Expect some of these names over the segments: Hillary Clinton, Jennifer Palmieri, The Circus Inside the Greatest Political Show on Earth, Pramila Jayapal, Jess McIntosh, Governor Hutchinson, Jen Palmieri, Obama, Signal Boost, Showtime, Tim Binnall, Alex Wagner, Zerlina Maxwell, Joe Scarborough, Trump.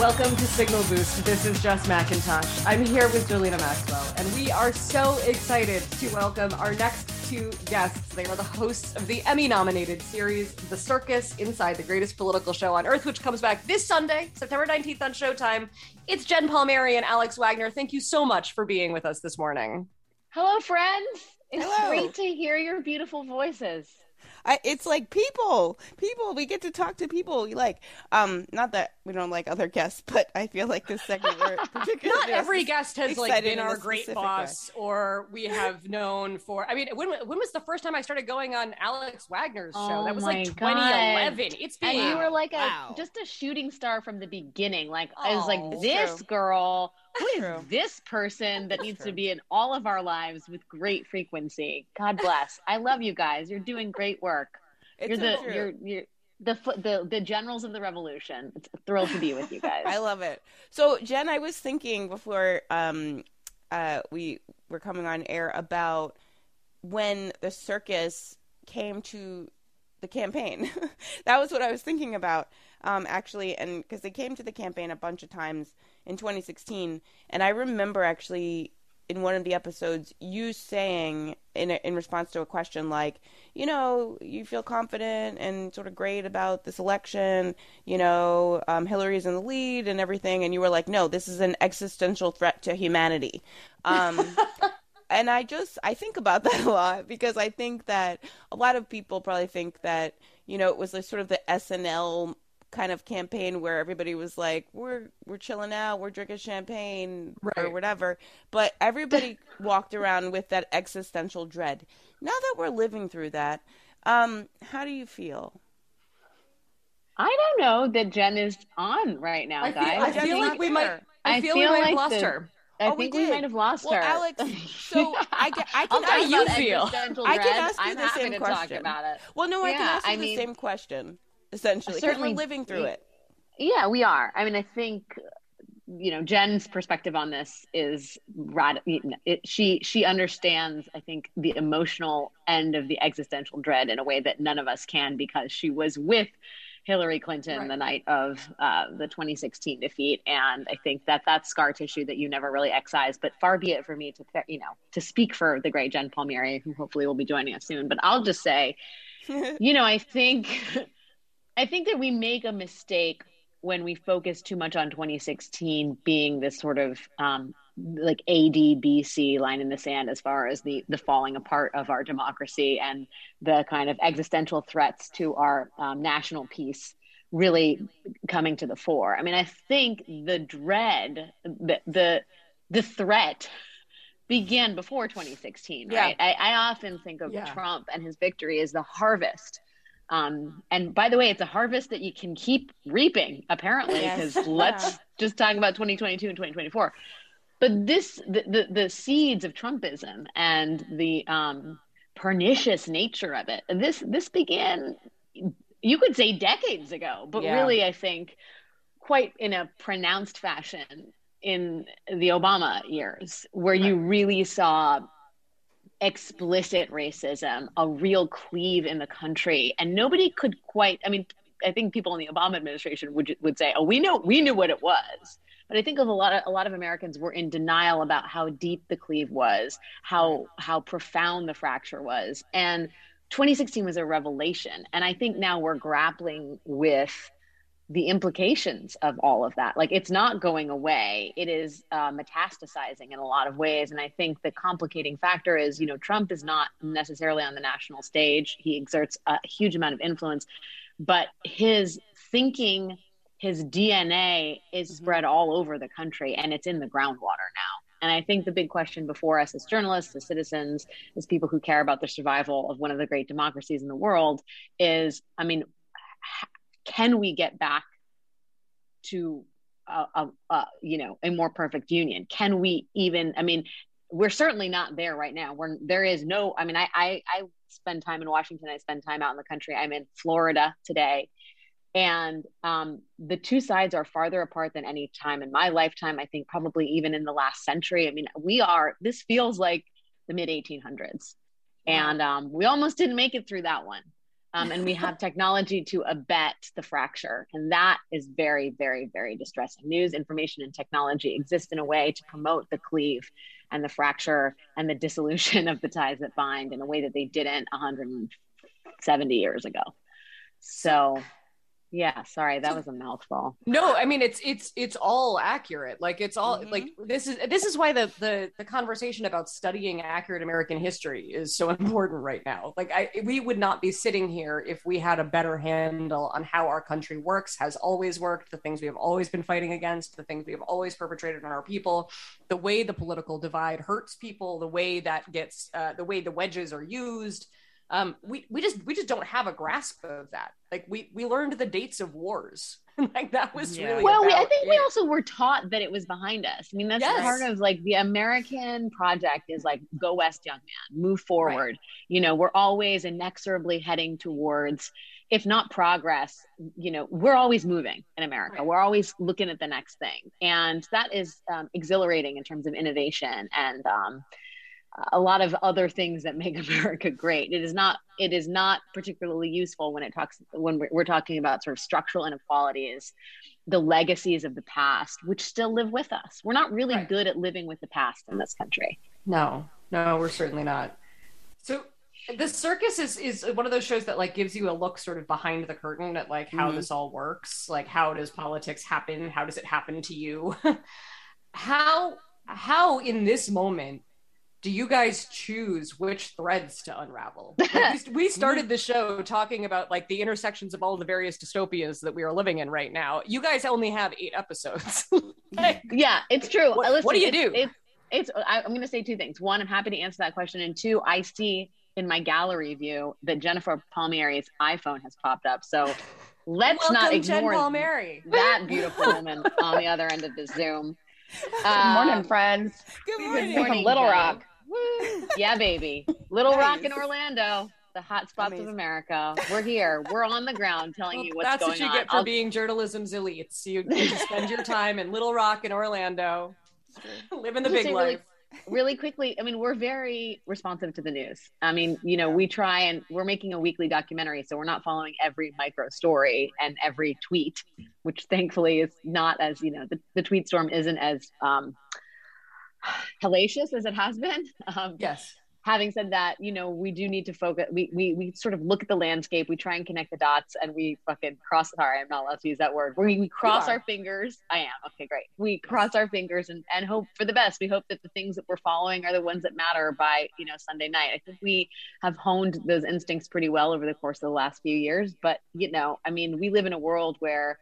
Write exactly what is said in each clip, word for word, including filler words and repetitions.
Welcome to Signal Boost. This is Jess McIntosh. I'm here with Zerlina Maxwell, and we are so excited to welcome our next two guests. They are the hosts of the Emmy-nominated series, The Circus Inside the Greatest Political Show on Earth, which comes back this Sunday, September nineteenth on Showtime. It's Jen Palmieri and Alex Wagner. Thank you so much for being with us this morning. Hello, friends. It's Hello. Great to hear your beautiful voices. I, it's like people, people, we get to talk to people. We like, um, not that we don't like other guests, but I feel like this segment, we're particularly not every guest has like been our great boss way. Or we have known for, I mean, when, when was the first time I started going on Alex Wagner's oh show? That was like twenty eleven. God. It's been, and you were like a, wow. just a shooting star from the beginning. Like, oh, I was like, this true. girl, who is true. this person that needs true. to be in all of our lives with great frequency? God bless. I love you guys. You're doing great work. It's you're the true. you're you're the the the generals of the revolution. It's a thrill to be with you guys. I love it. So Jen, I was thinking before um uh we were coming on air about when the circus came to the campaign. That was what I was thinking about. Um, actually, and because they came to the campaign a bunch of times in twenty sixteen, and I remember actually in one of the episodes you saying in a, in response to a question like, you know, you feel confident and sort of great about this election, you know, um, Hillary's in the lead and everything, and you were like, no, this is an existential threat to humanity. Um, and I just I think about that a lot because I think that a lot of people probably think that, you know, it was like sort of the S N L kind of campaign where everybody was like, we're we're chilling out, we're drinking champagne right. or whatever, but everybody walked around with that existential dread. Now that we're living through that, um how do you feel? I don't know that Jen is on right now, guys. I feel, I feel like we sure. might I feel, I feel we might like lost the, her I oh, think we, we might have lost well, her. Alex, so I can, I can ask you feel. I can ask you I'm the same question about it. Well, no, yeah, I can ask you I the mean, same question. Essentially, because we're living through we, it. Yeah, we are. I mean, I think, you know, Jen's perspective on this is rad- it, she she understands, I think, the emotional end of the existential dread in a way that none of us can, because she was with Hillary Clinton right. the night of uh, the twenty sixteen defeat. And I think that that's scar tissue that you never really excise, but far be it for me to, you know, to speak for the great Jen Palmieri, who hopefully will be joining us soon. But I'll just say, you know, I think... I think that we make a mistake when we focus too much on twenty sixteen being this sort of um, like A D B C line in the sand as far as the the falling apart of our democracy and the kind of existential threats to our um, national peace really coming to the fore. I mean, I think the dread, the the, the threat began before twenty sixteen, right? Yeah. I, I often think of yeah. Trump and his victory as the harvest. Um, and by the way, it's a harvest that you can keep reaping, apparently, because yes. let's just talk about twenty twenty-two and twenty twenty-four. But this, the, the, the seeds of Trumpism and the um, pernicious nature of it, this, this began, you could say decades ago, but yeah. really, I think, quite in a pronounced fashion in the Obama years, where right. you really saw explicit racism, a real cleave in the country, and nobody could quite. I mean, I think people in the Obama administration would would say, "Oh, we know, we knew what it was," but I think of a lot of a lot of Americans were in denial about how deep the cleave was, how how profound the fracture was, and twenty sixteen was a revelation. And I think now we're grappling with the implications of all of that. Like, it's not going away. It is uh, metastasizing in a lot of ways. And I think the complicating factor is, you know, Trump is not necessarily on the national stage. He exerts a huge amount of influence, but his thinking, his D N A is spread all over the country, and it's in the groundwater now. And I think the big question before us as journalists, as citizens, as people who care about the survival of one of the great democracies in the world is, I mean, ha- can we get back to, a, a, a, you know, a more perfect union? Can we even, I mean, we're certainly not there right now. We're, there is no, I mean, I, I, I spend time in Washington. I spend time out in the country. I'm in Florida today. And um, the two sides are farther apart than any time in my lifetime. I think probably even in the last century. I mean, we are, this feels like the mid eighteen hundreds. And um, we almost didn't make it through that one. Um, and we have technology to abet the fracture. And that is very, very, very distressing. News, information, and technology exist in a way to promote the cleave and the fracture and the dissolution of the ties that bind in a way that they didn't one hundred seventy years ago. So... yeah, sorry, that was a mouthful. No, I mean, it's it's it's all accurate. Like it's all mm-hmm. like this is this is why the, the the conversation about studying accurate American history is so important right now. Like I we would not be sitting here if we had a better handle on how our country works, has always worked, the things we have always been fighting against, the things we have always perpetrated on our people, the way the political divide hurts people, the way that gets uh, the way the wedges are used. Um, we, we just, we just don't have a grasp of that. Like we, we learned the dates of wars. Like that was yeah. really, well, we, I think it. we also were taught that it was behind us. I mean, that's yes. part of like the American project is like, go West, young man, move forward. Right. You know, we're always inexorably heading towards, if not progress, you know, we're always moving in America. Right. We're always looking at the next thing. And that is um, exhilarating in terms of innovation and, um, a lot of other things that make America great. It is not, it is not particularly useful when it talks, when we're, we're talking about sort of structural inequalities, the legacies of the past, which still live with us. We're not really right. good at living with the past in this country. No, no, we're certainly not. So The Circus is, is one of those shows that like gives you a look sort of behind the curtain at like how mm-hmm. this all works, like how does politics happen? How does it happen to you? how, how in this moment, do you guys choose which threads to unravel? Like we, we started the show talking about like the intersections of all the various dystopias that we are living in right now. You guys only have eight episodes. like, yeah, it's true. What, Listen, what do you it's, do? It's, it's, it's, I'm going to say two things. One, I'm happy to answer that question. And two, I see in my gallery view that Jennifer Palmieri's iPhone has popped up. So let's Welcome, not ignore Jen Palmieri. That beautiful woman on the other end of the Zoom. Um, good morning, friends. Good morning. From Little Rock. Woo. Yeah, baby. Little nice. Rock in Orlando, the hot spots Amazing. Of America. We're here. We're on the ground telling well, you what's going on. That's what you get for I'll... being journalism's elites. You get to spend your time in Little Rock in Orlando, living the big life. Really, really quickly, I mean, we're very responsive to the news. I mean, you know, we try and we're making a weekly documentary, so we're not following every micro story and every tweet, which thankfully is not as, you know, the, the tweet storm isn't as... Um, hellacious as it has been. Um, yes. Having said that, you know, we do need to focus. We, we we sort of look at the landscape. We try and connect the dots, and we fucking cross. Sorry, I'm not allowed to use that word. We, we cross our fingers. I am okay, great. We cross our fingers and, and hope for the best. We hope that the things that we're following are the ones that matter by you know Sunday night. I think we have honed those instincts pretty well over the course of the last few years. But you know, I mean, we live in a world where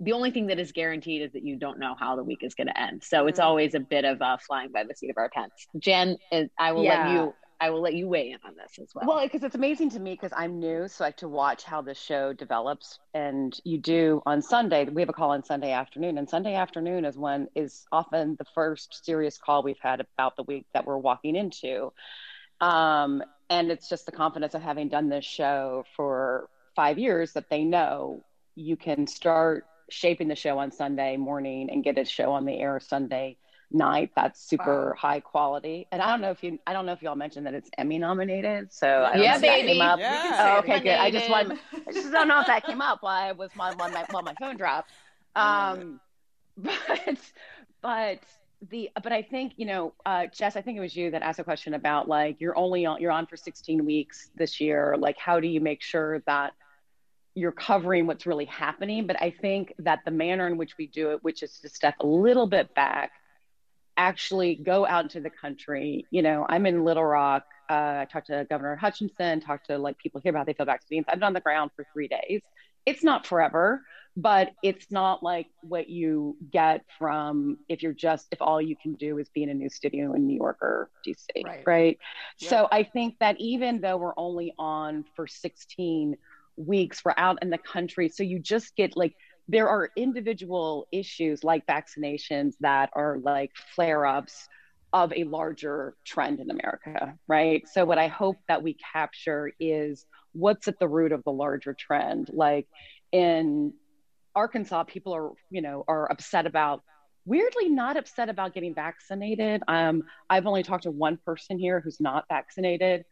the only thing that is guaranteed is that you don't know how the week is going to end. So it's always a bit of uh, flying by the seat of our pants. Jen, I will yeah. let you, I will let you weigh in on this as well. Well, because it's amazing to me because I'm new. So I like to watch how the show develops, and you do on Sunday, we have a call on Sunday afternoon, and Sunday afternoon is when is often the first serious call we've had about the week that we're walking into. Um, and it's just the confidence of having done this show for five years that they know you can start shaping the show on Sunday morning and get a show on the air Sunday night. That's super wow. high quality. And I don't know if you, I don't know if y'all mentioned that it's Emmy nominated. So I yeah, baby. Came up. Yeah. Oh, okay, good. I just want, I just don't know if that came up while I was my, while my, while my phone dropped. Um, but, but the, but I think, you know, uh, Jess, I think it was you that asked a question about like, you're only on, you're on for sixteen weeks this year. Like, how do you make sure that you're covering what's really happening? But I think that the manner in which we do it, which is to step a little bit back, actually go out into the country. You know, I'm in Little Rock. Uh, I talked to Governor Hutchinson, talked to like people here about how they feel back to beans. I've been on the ground for three days. It's not forever, but it's not like what you get from if you're just, if all you can do is be in a new studio in New York or D C, right? right? Yeah. So I think that even though we're only on for sixteen weeks, we're out in the country. So you just get like, there are individual issues like vaccinations that are like flare-ups of a larger trend in America, right? So what I hope that we capture is what's at the root of the larger trend. Like in Arkansas, people are, you know, are upset about, weirdly not upset about getting vaccinated. Um, I've only talked to one person here who's not vaccinated,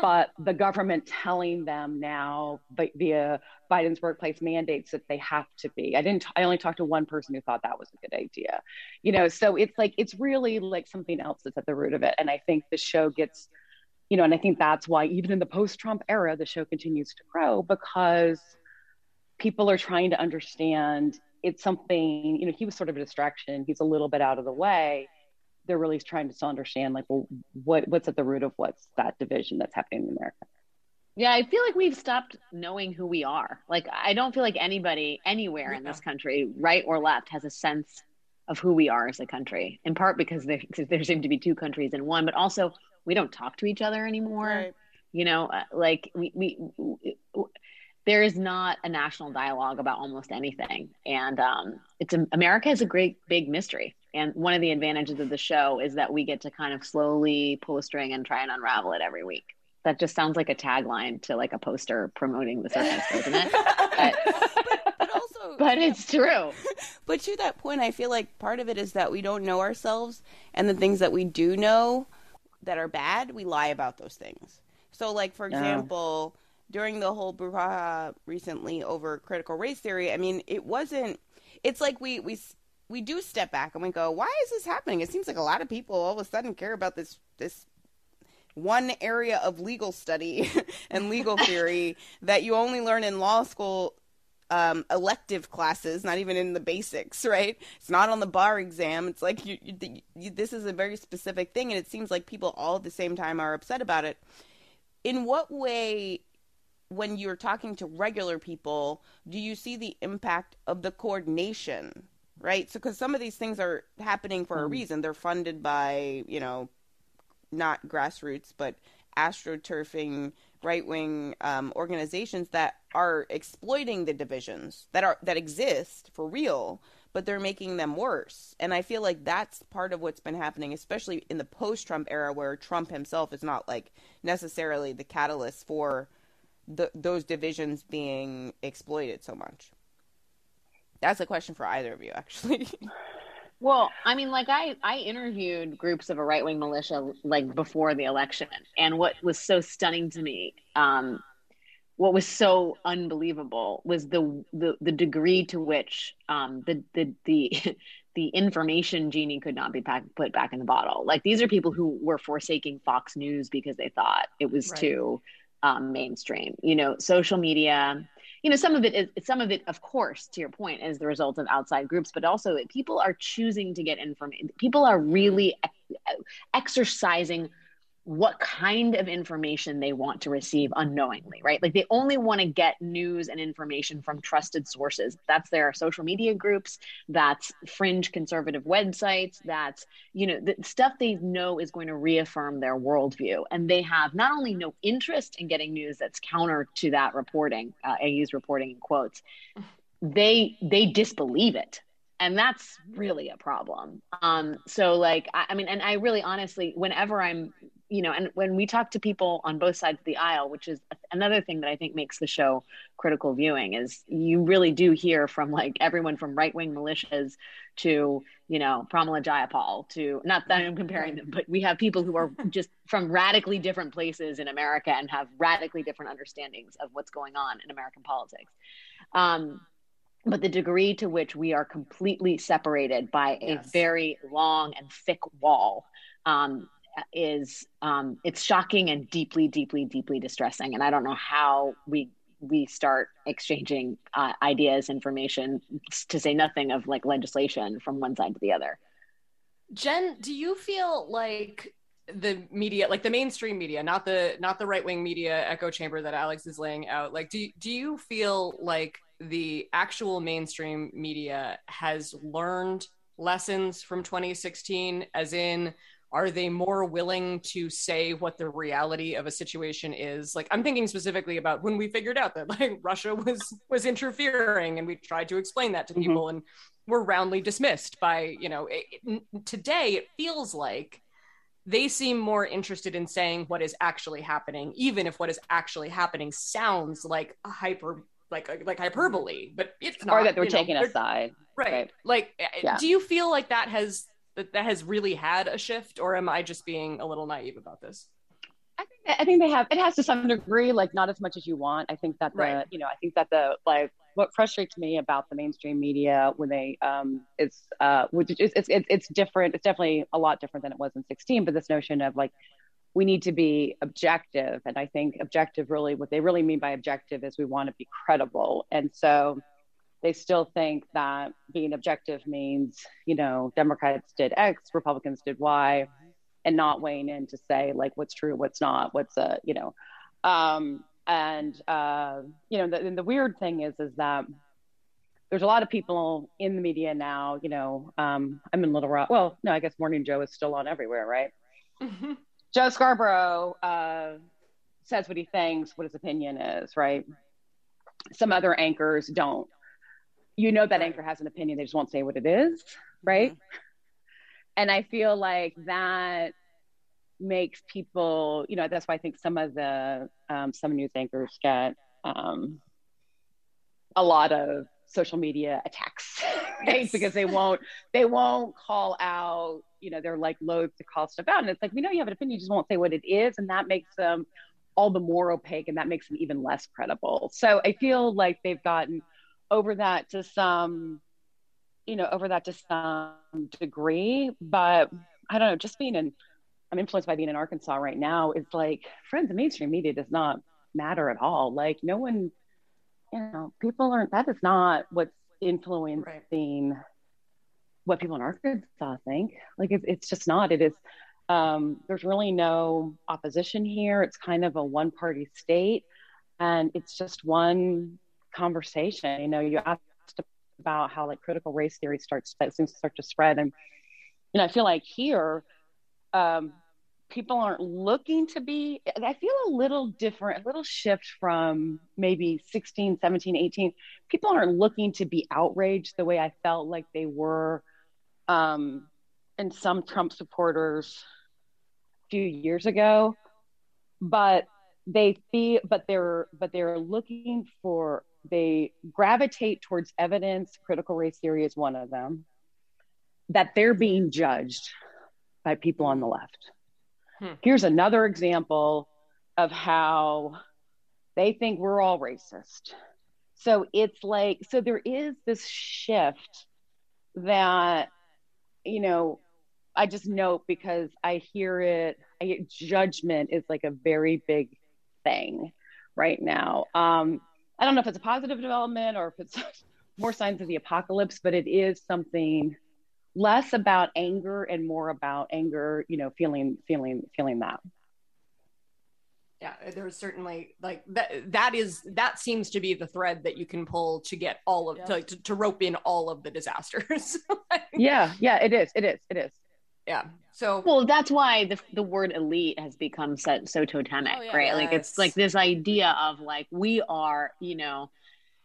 but the government telling them now via Biden's workplace mandates that they have to be. I didn't, I only talked to one person who thought that was a good idea, you know, so it's like, it's really like something else that's at the root of it. And I think the show gets, you know, and I think that's why even in the post-Trump era, the show continues to grow, because people are trying to understand it's something, you know, he was sort of a distraction. He's a little bit out of the way. They're really trying to understand, like, well, what what's at the root of what's that division that's happening in America? Yeah, I feel like we've stopped knowing who we are. Like, I don't feel like anybody anywhere yeah. in this country, right or left, has a sense of who we are as a country, in part because there, there seem to be two countries in one, but also we don't talk to each other anymore. Right. You know, like, we, we, we there is not a national dialogue about almost anything. And um, it's America is a great big mystery. And one of the advantages of the show is that we get to kind of slowly pull a string and try and unravel it every week. That just sounds like a tagline to like a poster promoting the circus, doesn't it? But, but also, but it's true. But to that point, I feel like part of it is that we don't know ourselves, and the things that we do know that are bad, we lie about those things. So like, for example, yeah. during the whole brouhaha recently over critical race theory, I mean, it wasn't, it's like we, we, we do step back and we go, why is this happening? It seems like a lot of people all of a sudden care about this this one area of legal study and legal theory that you only learn in law school um, elective classes, not even in the basics, right? It's not on the bar exam. It's like you, you, you, this is a very specific thing, and it seems like people all at the same time are upset about it. In what way, when you're talking to regular people, do you see the impact of the coordination? Right. So because some of these things are happening for a reason. They're funded by, you know, not grassroots, but astroturfing right wing um, organizations that are exploiting the divisions that are that exist for real, but they're making them worse. And I feel like that's part of what's been happening, especially in the post-Trump era, where Trump himself is not like necessarily the catalyst for the, those divisions being exploited so much. That's a question for either of you, actually. Well, I mean, like I, I interviewed groups of a right-wing militia like before the election. And what was so stunning to me, um, what was so unbelievable was the the, the degree to which um, the, the, the, the information genie could not be pack, put back in the bottle. Like, these are people who were forsaking Fox News because they thought it was right. too um, mainstream. You know, social media... You know, some of it is some of it, of course, to your point, is the result of outside groups, but also people are choosing to get information. People are really ex- exercising what kind of information they want to receive unknowingly, right? Like, they only want to get news and information from trusted sources. That's their social media groups. That's fringe conservative websites. That's, you know, the stuff they know is going to reaffirm their worldview. And they have not only no interest in getting news that's counter to that reporting, uh, I use reporting in quotes, they, they disbelieve it. And that's really a problem. Um, so like, I, I mean, and I really honestly, whenever I'm, you know, and when we talk to people on both sides of the aisle, which is another thing that I think makes the show critical viewing, is you really do hear from like everyone from right-wing militias to, you know, Pramila Jayapal to, not that I'm comparing them, but we have people who are just from radically different places in America and have radically different understandings of what's going on in American politics. Um, But the degree to which we are completely separated by yes. a very long and thick wall um, is um, it's shocking and deeply, deeply, deeply distressing. And I don't know how we we start exchanging uh, ideas, information, to say nothing of like legislation from one side to the other. Jen, do you feel like the media, like the mainstream media, not the not the right-wing media echo chamber that Alex is laying out, like do do you feel like the actual mainstream media has learned lessons from twenty sixteen, as in, are they more willing to say what the reality of a situation is? Like, I'm thinking specifically about when we figured out that like Russia was, was interfering, and we tried to explain that to people mm-hmm. and were roundly dismissed by, you know, it, today it feels like they seem more interested in saying what is actually happening, even if what is actually happening sounds like a hyper, like like hyperbole, but it's not. Or that they're taking a side, right? right. Like, yeah. Do you feel like that has that, that has really had a shift, or am I just being a little naive about this? I think that, I think they have. It has to some degree, like not as much as you want. I think that the right. you know, I think that the like. What frustrates me about the mainstream media when they, um, it's, uh, which is, it's, it's, it's different. It's definitely a lot different than it was in sixteen, but this notion of like, we need to be objective. And I think objective really, what they really mean by objective is we want to be credible. And so they still think that being objective means, you know, Democrats did X, Republicans did Y, and not weighing in to say like, what's true, what's not, what's a, you know, um, And, uh, you know, the, and the weird thing is, is that there's a lot of people in the media now, you know, um, I'm in Little Rock. Well, no, I guess Morning Joe is still on everywhere, right? Mm-hmm. Joe Scarborough uh, says what he thinks, what his opinion is, right? Some other anchors don't. You know that anchor has an opinion, they just won't say what it is, right? Mm-hmm. And I feel like that makes people, you know, that's why I think some of the um, some news anchors get um, a lot of social media attacks, right? Yes. Because they won't they won't call out, you know, they're like loath to call stuff out, and it's like, we know you have an opinion, you just won't say what it is, and that makes them all the more opaque, and that makes them even less credible. So I feel like they've gotten over that to some, you know, over that to some degree, but I don't know, just being in. I'm influenced by being in Arkansas right now. It's like, friends, the mainstream media does not matter at all. Like no one, you know, people aren't, that is not what's influencing right. what people in Arkansas think. Like it's, it's just not, it is, um, there's really no opposition here. It's kind of a one party state and it's just one conversation. You know, you asked about how like critical race theory starts, that seems to start to spread. And, you know, I feel like here, um, people aren't looking to be, I feel a little different, a little shift from maybe sixteen, seventeen, eighteen. People aren't looking to be outraged the way I felt like they were um, and some Trump supporters a few years ago, but they feel, but they're, but they're looking for, they gravitate towards evidence. Critical race theory is one of them, that they're being judged by people on the left. Here's another example of how they think we're all racist. So it's like, so there is this shift that, you know, I just note because I hear it, I get judgment is like a very big thing right now. Um, I don't know if it's a positive development or if it's more signs of the apocalypse, but it is something less about anger and more about anger, you know, feeling, feeling, feeling that. Yeah, there's certainly like that, that is, that seems to be the thread that you can pull to get all of, yeah. to, to, to rope in all of the disasters. Like, yeah. Yeah, it is. It is. It is. Yeah. So, well, that's why the the word elite has become so, so totemic, oh, yeah, right? Yes. Like, it's like this idea of like, we are, you know,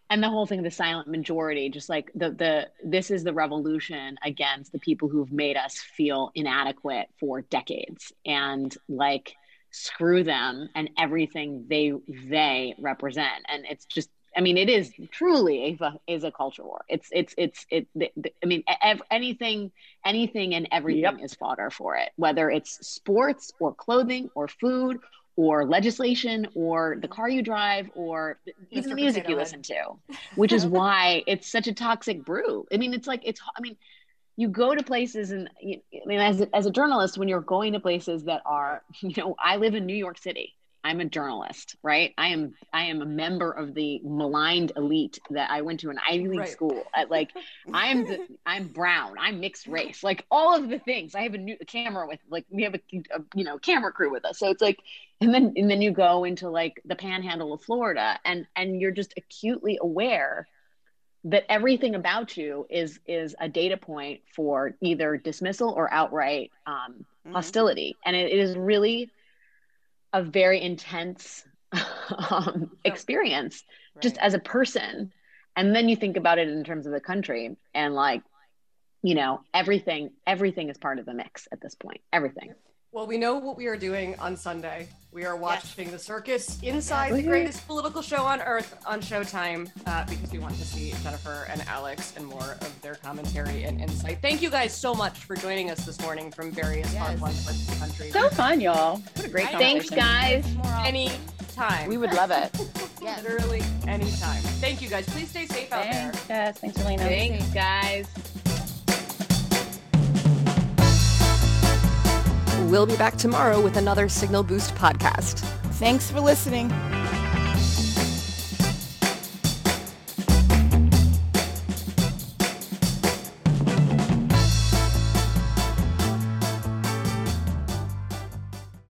and the whole thing of the silent majority, just like the the this is the revolution against the people who've made us feel inadequate for decades, and like screw them and everything they they represent. And it's just, I mean, it is truly a is a culture war. It's it's it's it. I mean, ev- anything anything and everything yep. is fodder for it, whether it's sports or clothing or food, or legislation, or the car you drive, or even the music you listen to, which is why it's such a toxic brew. I mean, it's like, it's, I mean, you go to places and, you, I mean, as a, as a journalist, when you're going to places that are, you know, I live in New York City, I'm a journalist, right? I am, I am a member of the maligned elite that I went to an Ivy League right. school at, like, I'm, the, I'm brown, I'm mixed race, like all of the things. I have a new a camera with, like, we have a, a, you know, camera crew with us. So it's like, and then, and then you go into like the panhandle of Florida and, and you're just acutely aware that everything about you is, is a data point for either dismissal or outright um, mm-hmm. hostility. And it, it is really a very intense um, experience right. just as a person. And then you think about it in terms of the country and like, you know, everything, everything is part of the mix at this point, everything. Well, we know what we are doing on Sunday. We are watching yes. The Circus Inside the Greatest Political Show on Earth on Showtime uh, because we want to see Jennifer and Alex and more of their commentary and insight. Thank you guys so much for joining us this morning from various yes. fun parts of the country. So fun, y'all. What a great conversation. Thanks, guys. Any time. We would love it. yes. Literally any time. Thank you, guys. Please stay safe Thanks, out there. Yes. Thanks, Zerlina. Thanks, guys. We'll be back tomorrow with another Signal Boost podcast. Thanks for listening.